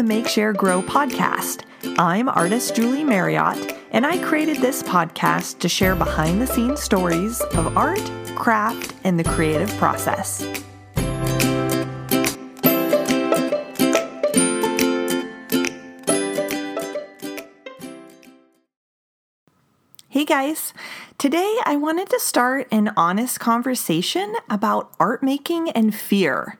the Make, Share, Grow podcast. I'm artist Julie Marriott, and I created this podcast to share behind-the-scenes stories of art, craft, and the creative process. Hey guys, today I wanted to start an honest conversation about art making and fear.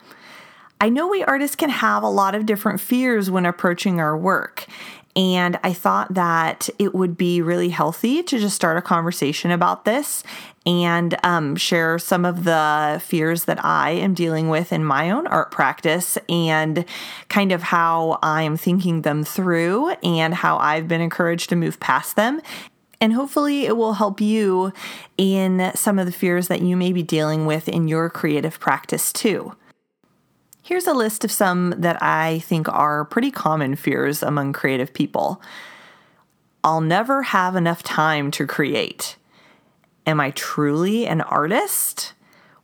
I know we artists can have a lot of different fears when approaching our work, and I thought that it would be really healthy to just start a conversation about this and share some of the fears that I am dealing with in my own art practice and kind of how I'm thinking them through and how I've been encouraged to move past them. And hopefully it will help you in some of the fears that you may be dealing with in your creative practice too. Here's a list of some that I think are pretty common fears among creative people. I'll never have enough time to create. Am I truly an artist?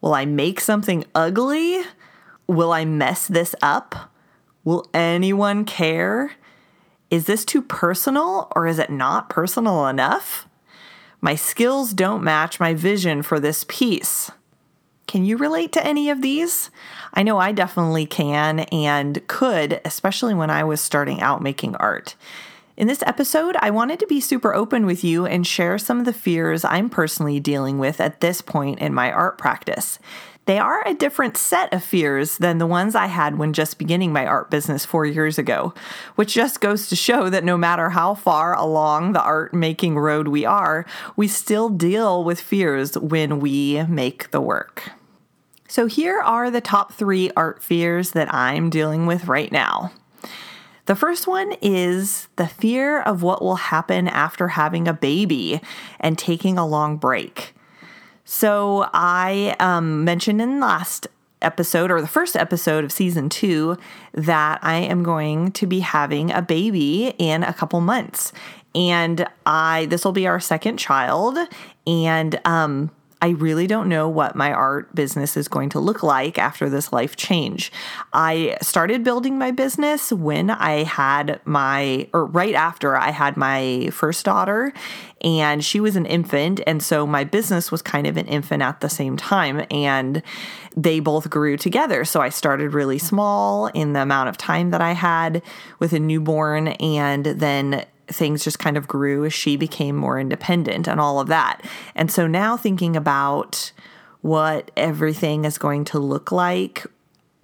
Will I make something ugly? Will I mess this up? Will anyone care? Is this too personal or is it not personal enough? My skills don't match my vision for this piece. Can you relate to any of these? I know I definitely can and could, especially when I was starting out making art. In this episode, I wanted to be super open with you and share some of the fears I'm personally dealing with at this point in my art practice. They are a different set of fears than the ones I had when just beginning my art business 4 years ago, which just goes to show that no matter how far along the art making road we are, we still deal with fears when we make the work. So here are the top 3 art fears that I'm dealing with right now. The first one is the fear of what will happen after having a baby and taking a long break. So I mentioned in the last episode or the first episode of season 2 that I am going to be having a baby in a couple months, and this will be our second child, and I really don't know what my art business is going to look like after this life change. I started building my business right after I had my first daughter, and she was an infant. And so my business was kind of an infant at the same time, and they both grew together. So I started really small in the amount of time that I had with a newborn, and then things just kind of grew as she became more independent and all of that. And so now thinking about what everything is going to look like,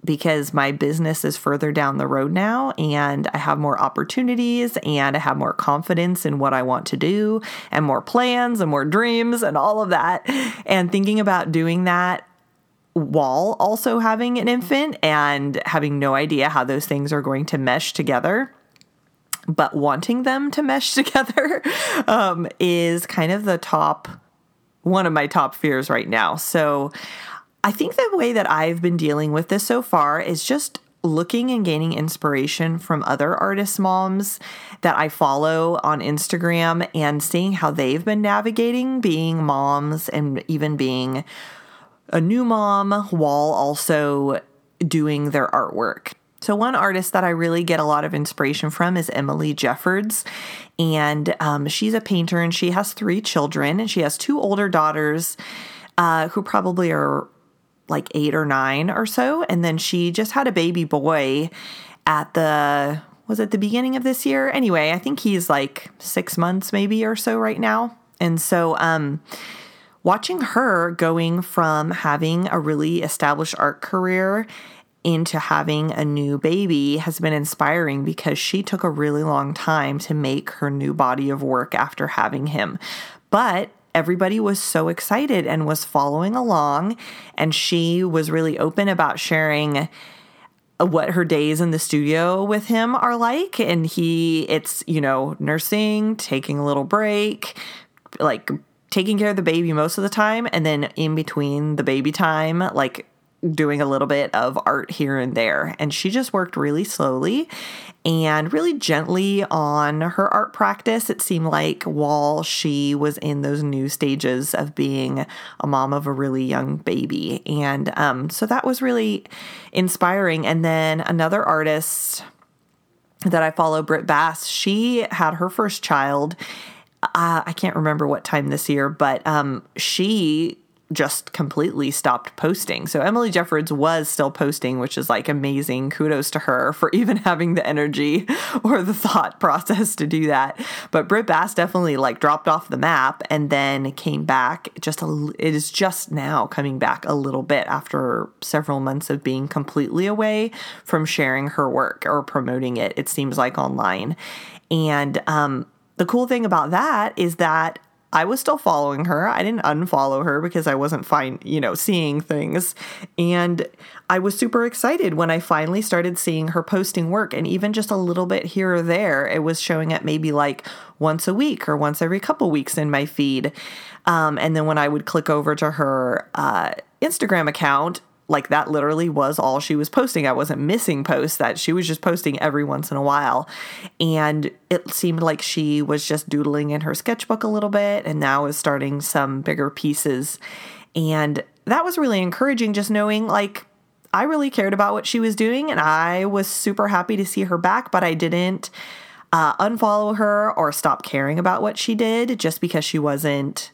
because my business is further down the road now and I have more opportunities and I have more confidence in what I want to do and more plans and more dreams and all of that. And thinking about doing that while also having an infant and having no idea how those things are going to mesh together, but wanting them to mesh together is kind of one of my top fears right now. So I think the way that I've been dealing with this so far is just looking and gaining inspiration from other artist moms that I follow on Instagram and seeing how they've been navigating being moms and even being a new mom while also doing their artwork. So one artist that I really get a lot of inspiration from is Emily Jeffords, and she's a painter, and she has 3 children, and she has 2 older daughters who probably are like 8 or 9 or so, and then she just had a baby boy at the beginning of this year? Anyway, I think he's like 6 months maybe or so right now, and so watching her going from having a really established art career into having a new baby has been inspiring because she took a really long time to make her new body of work after having him. But everybody was so excited and was following along, and she was really open about sharing what her days in the studio with him are like. And it's nursing, taking a little break, like taking care of the baby most of the time, and then in between the baby time, like doing a little bit of art here and there. And she just worked really slowly and really gently on her art practice, it seemed like, while she was in those new stages of being a mom of a really young baby. And so that was really inspiring. And then another artist that I follow, Britt Bass, she had her first child. I can't remember what time this year, but she just completely stopped posting. So Emily Jeffords was still posting, which is like amazing. Kudos to her for even having the energy or the thought process to do that. But Britt Bass definitely like dropped off the map and then came back. It is just now coming back a little bit after several months of being completely away from sharing her work or promoting it. It seems like online. And the cool thing about that is that I was still following her. I didn't unfollow her because I wasn't seeing things. And I was super excited when I finally started seeing her posting work, and even just a little bit here or there, it was showing up maybe like once a week or once every couple weeks in my feed. And then when I would click over to her Instagram account, like that literally was all she was posting. I wasn't missing posts. That she was just posting every once in a while. And it seemed like she was just doodling in her sketchbook a little bit and now is starting some bigger pieces. And that was really encouraging, just knowing like I really cared about what she was doing and I was super happy to see her back, but I didn't unfollow her or stop caring about what she did just because she wasn't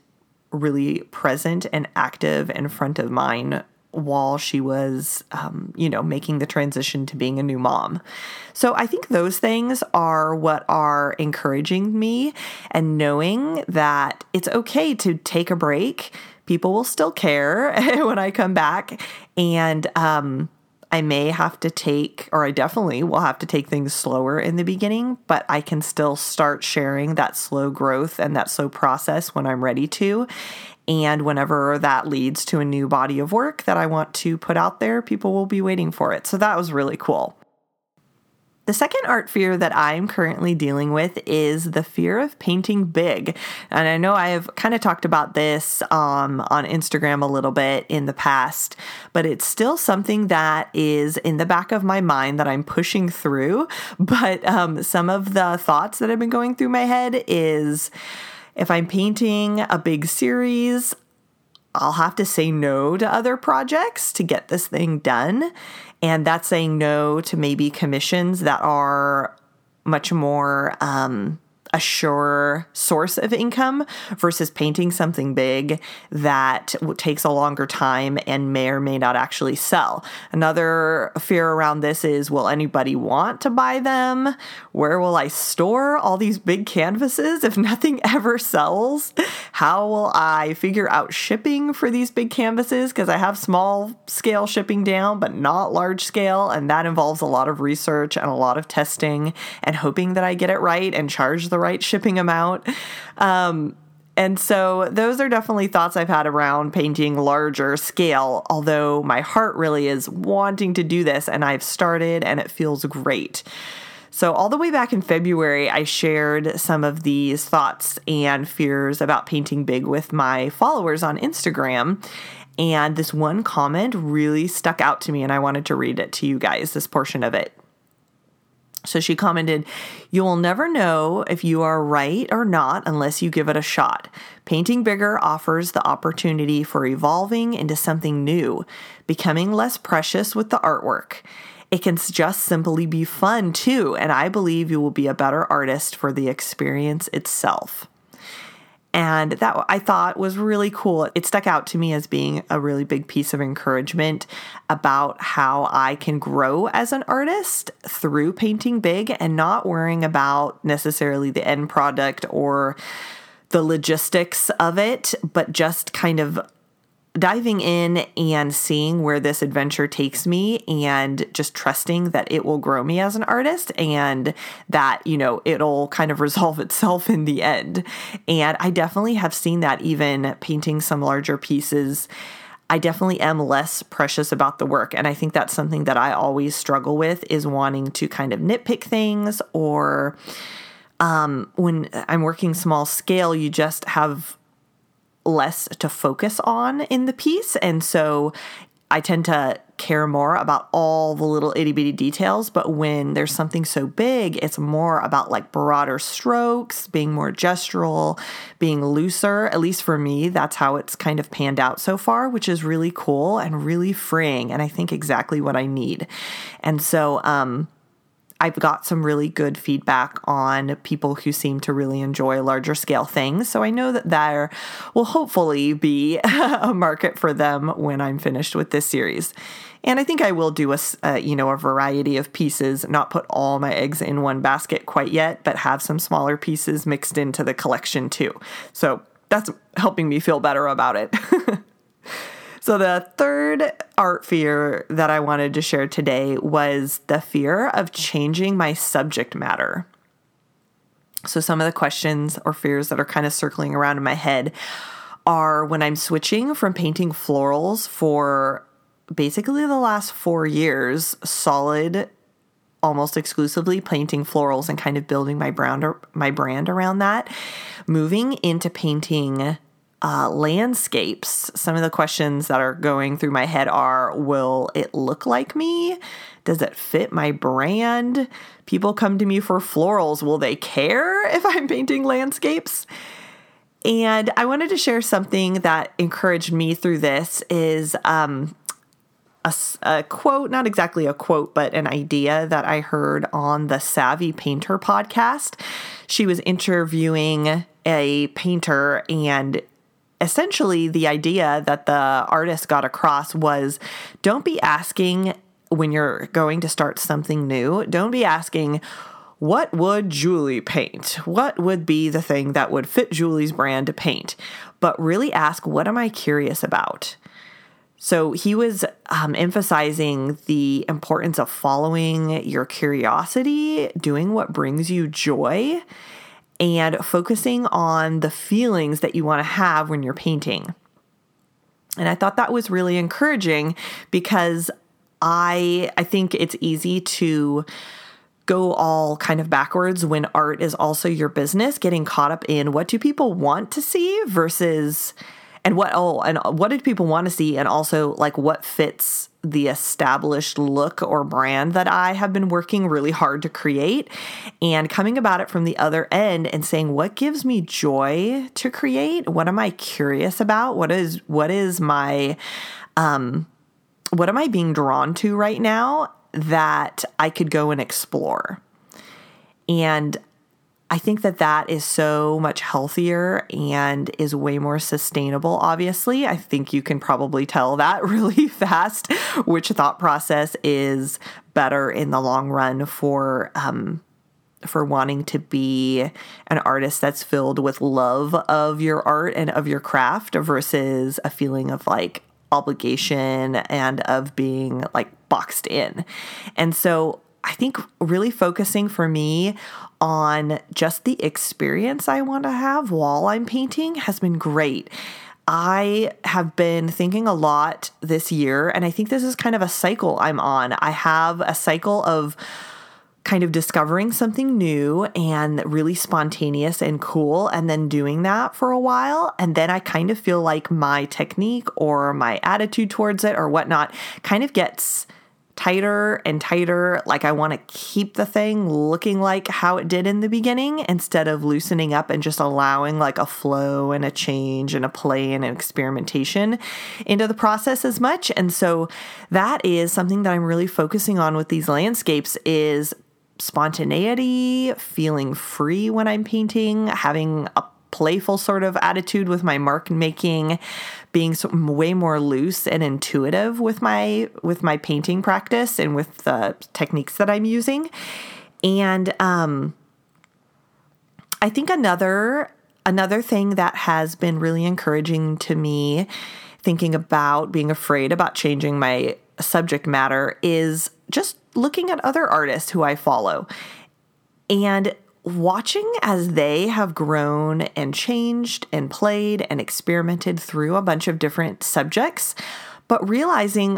really present and active in front of mine while she was, making the transition to being a new mom. So I think those things are what are encouraging me, and knowing that it's okay to take a break. People will still care when I come back, and I definitely will have to take things slower in the beginning, but I can still start sharing that slow growth and that slow process when I'm ready to. And whenever that leads to a new body of work that I want to put out there, people will be waiting for it. So that was really cool. The second art fear that I'm currently dealing with is the fear of painting big. And I know I have kind of talked about this on Instagram a little bit in the past, but it's still something that is in the back of my mind that I'm pushing through. But some of the thoughts that have been going through my head is, if I'm painting a big series, I'll have to say no to other projects to get this thing done. And that's saying no to maybe commissions that are much more a sure source of income versus painting something big that takes a longer time and may or may not actually sell. Another fear around this is, will anybody want to buy them? Where will I store all these big canvases if nothing ever sells? How will I figure out shipping for these big canvases? Because I have small scale shipping down, but not large scale. And that involves a lot of research and a lot of testing and hoping that I get it right and charge the right shipping amount. And so those are definitely thoughts I've had around painting larger scale, although my heart really is wanting to do this and I've started and it feels great. So all the way back in February, I shared some of these thoughts and fears about painting big with my followers on Instagram. And this one comment really stuck out to me and I wanted to read it to you guys, this portion of it. So she commented, "You will never know if you are right or not unless you give it a shot. Painting bigger offers the opportunity for evolving into something new, becoming less precious with the artwork. It can just simply be fun too, and I believe you will be a better artist for the experience itself." And that I thought was really cool. It stuck out to me as being a really big piece of encouragement about how I can grow as an artist through painting big and not worrying about necessarily the end product or the logistics of it, but just kind of diving in and seeing where this adventure takes me and just trusting that it will grow me as an artist and that, it'll kind of resolve itself in the end. And I definitely have seen that even painting some larger pieces, I definitely am less precious about the work. And I think that's something that I always struggle with, is wanting to kind of nitpick things, or when I'm working small scale, you just have less to focus on in the piece. And so I tend to care more about all the little itty bitty details. But when there's something so big, it's more about like broader strokes, being more gestural, being looser. At least for me, that's how it's kind of panned out so far, which is really cool and really freeing. And I think exactly what I need. And so, I've got some really good feedback on people who seem to really enjoy larger scale things. So I know that there will hopefully be a market for them when I'm finished with this series. And I think I will do a variety of pieces, not put all my eggs in one basket quite yet, but have some smaller pieces mixed into the collection too. So that's helping me feel better about it. So the third art fear that I wanted to share today was the fear of changing my subject matter. So some of the questions or fears that are kind of circling around in my head are when I'm switching from painting florals for basically the last 4 years, solid, almost exclusively painting florals and kind of building my brand around that, moving into painting landscapes. Some of the questions that are going through my head are, will it look like me? Does it fit my brand? People come to me for florals. Will they care if I'm painting landscapes? And I wanted to share something that encouraged me through this is, a quote, not exactly a quote, but an idea that I heard on the Savvy Painter podcast. She was interviewing a painter, and essentially the idea that the artist got across was, don't be asking when you're going to start something new, don't be asking, what would Julie paint? What would be the thing that would fit Julie's brand to paint? But really ask, what am I curious about? So he was emphasizing the importance of following your curiosity, doing what brings you joy, and focusing on the feelings that you want to have when you're painting. And I thought that was really encouraging because I think it's easy to go all kind of backwards when art is also your business, getting caught up in what do people want to see versus... And what did people want to see? And also, like, what fits the established look or brand that I have been working really hard to create? And coming about it from the other end and saying, what gives me joy to create? What am I curious about? What am I being drawn to right now that I could go and explore? And I think that is so much healthier and is way more sustainable, obviously. I think you can probably tell that really fast, which thought process is better in the long run for wanting to be an artist that's filled with love of your art and of your craft versus a feeling of like obligation and of being like boxed in. And so I think really focusing for me on just the experience I want to have while I'm painting has been great. I have been thinking a lot this year, and I think this is kind of a cycle I'm on. I have a cycle of kind of discovering something new and really spontaneous and cool, and then doing that for a while. And then I kind of feel like my technique or my attitude towards it or whatnot kind of gets tighter and tighter, like I want to keep the thing looking like how it did in the beginning instead of loosening up and just allowing like a flow and a change and a play and an experimentation into the process as much. And so that is something that I'm really focusing on with these landscapes is spontaneity, feeling free when I'm painting, having a playful sort of attitude with my mark making, being way more loose and intuitive with my painting practice and with the techniques that I'm using. And I think another thing that has been really encouraging to me, thinking about being afraid about changing my subject matter, is just looking at other artists who I follow and watching as they have grown and changed and played and experimented through a bunch of different subjects, but realizing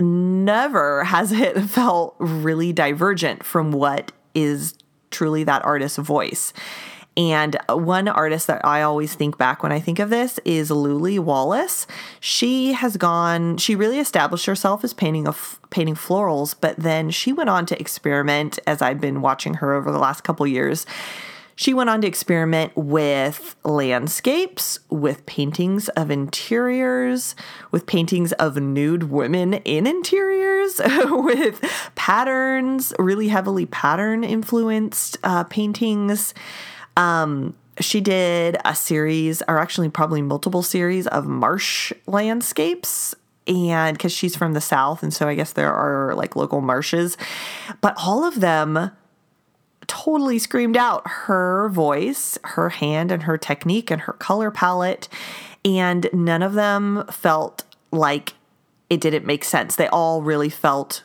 never has it felt really divergent from what is truly that artist's voice. And one artist that I always think back when I think of this is Luli Wallace. She really established herself as painting florals, but then she went on to experiment, as I've been watching her over the last couple years. She went on to experiment with landscapes, with paintings of interiors, with paintings of nude women in interiors, with patterns, really heavily pattern-influenced paintings. She did a series, or actually probably multiple series, of marsh landscapes. And because she's from the South, and so I guess there are like local marshes. But all of them totally screamed out her voice, her hand, and her technique, and her color palette. And none of them felt like it didn't make sense. They all really felt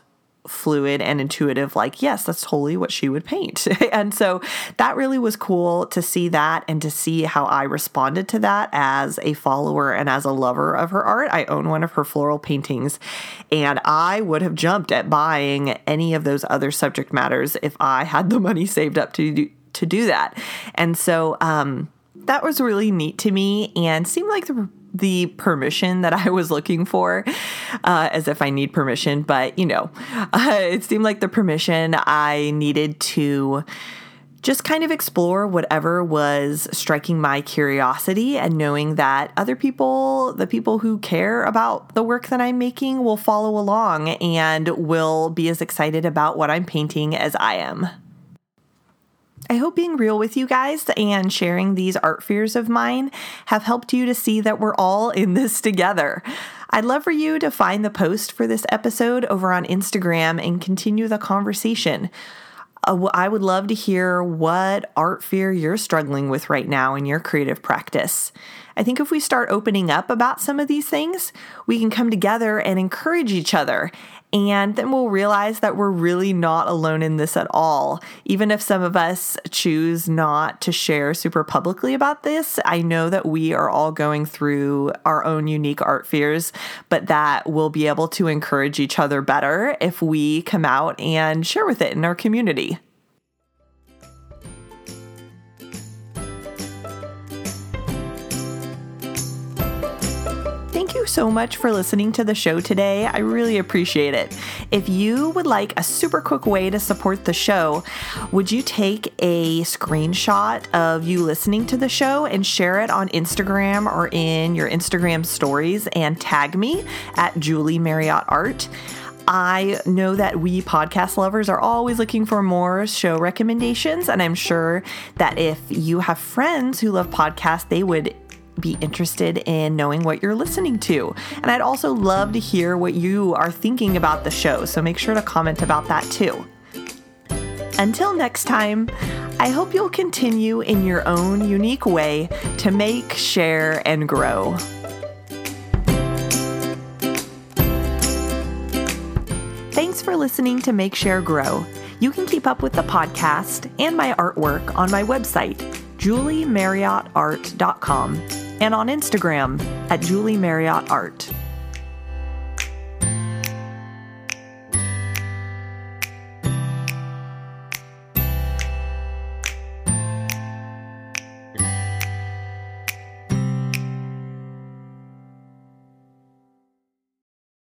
fluid and intuitive, like, yes, that's totally what she would paint. And so that really was cool to see that and to see how I responded to that as a follower and as a lover of her art. I own one of her floral paintings, and I would have jumped at buying any of those other subject matters if I had the money saved up to do that. And so that was really neat to me and seemed like the permission that I was looking for, as if I need permission, but it seemed like the permission I needed to just kind of explore whatever was striking my curiosity, and knowing that other people, the people who care about the work that I'm making, will follow along and will be as excited about what I'm painting as I am. I hope being real with you guys and sharing these art fears of mine have helped you to see that we're all in this together. I'd love for you to find the post for this episode over on Instagram and continue the conversation. I would love to hear what art fear you're struggling with right now in your creative practice. I think if we start opening up about some of these things, we can come together and encourage each other. And then we'll realize that we're really not alone in this at all. Even if some of us choose not to share super publicly about this, I know that we are all going through our own unique art fears, but that we'll be able to encourage each other better if we come out and share with it in our community. So much for listening to the show today. I really appreciate it. If you would like a super quick way to support the show, would you take a screenshot of you listening to the show and share it on Instagram or in your Instagram stories and tag me at Julie Marriott Art? I know that we podcast lovers are always looking for more show recommendations, and I'm sure that if you have friends who love podcasts, they would be interested in knowing what you're listening to. And I'd also love to hear what you are thinking about the show, so make sure to comment about that too. Until next time, I hope you'll continue in your own unique way to make, share, and grow. Thanks for listening to Make, Share, Grow. You can keep up with the podcast and my artwork on my website, juliemarriottart.com. And on Instagram at juliemarriottart.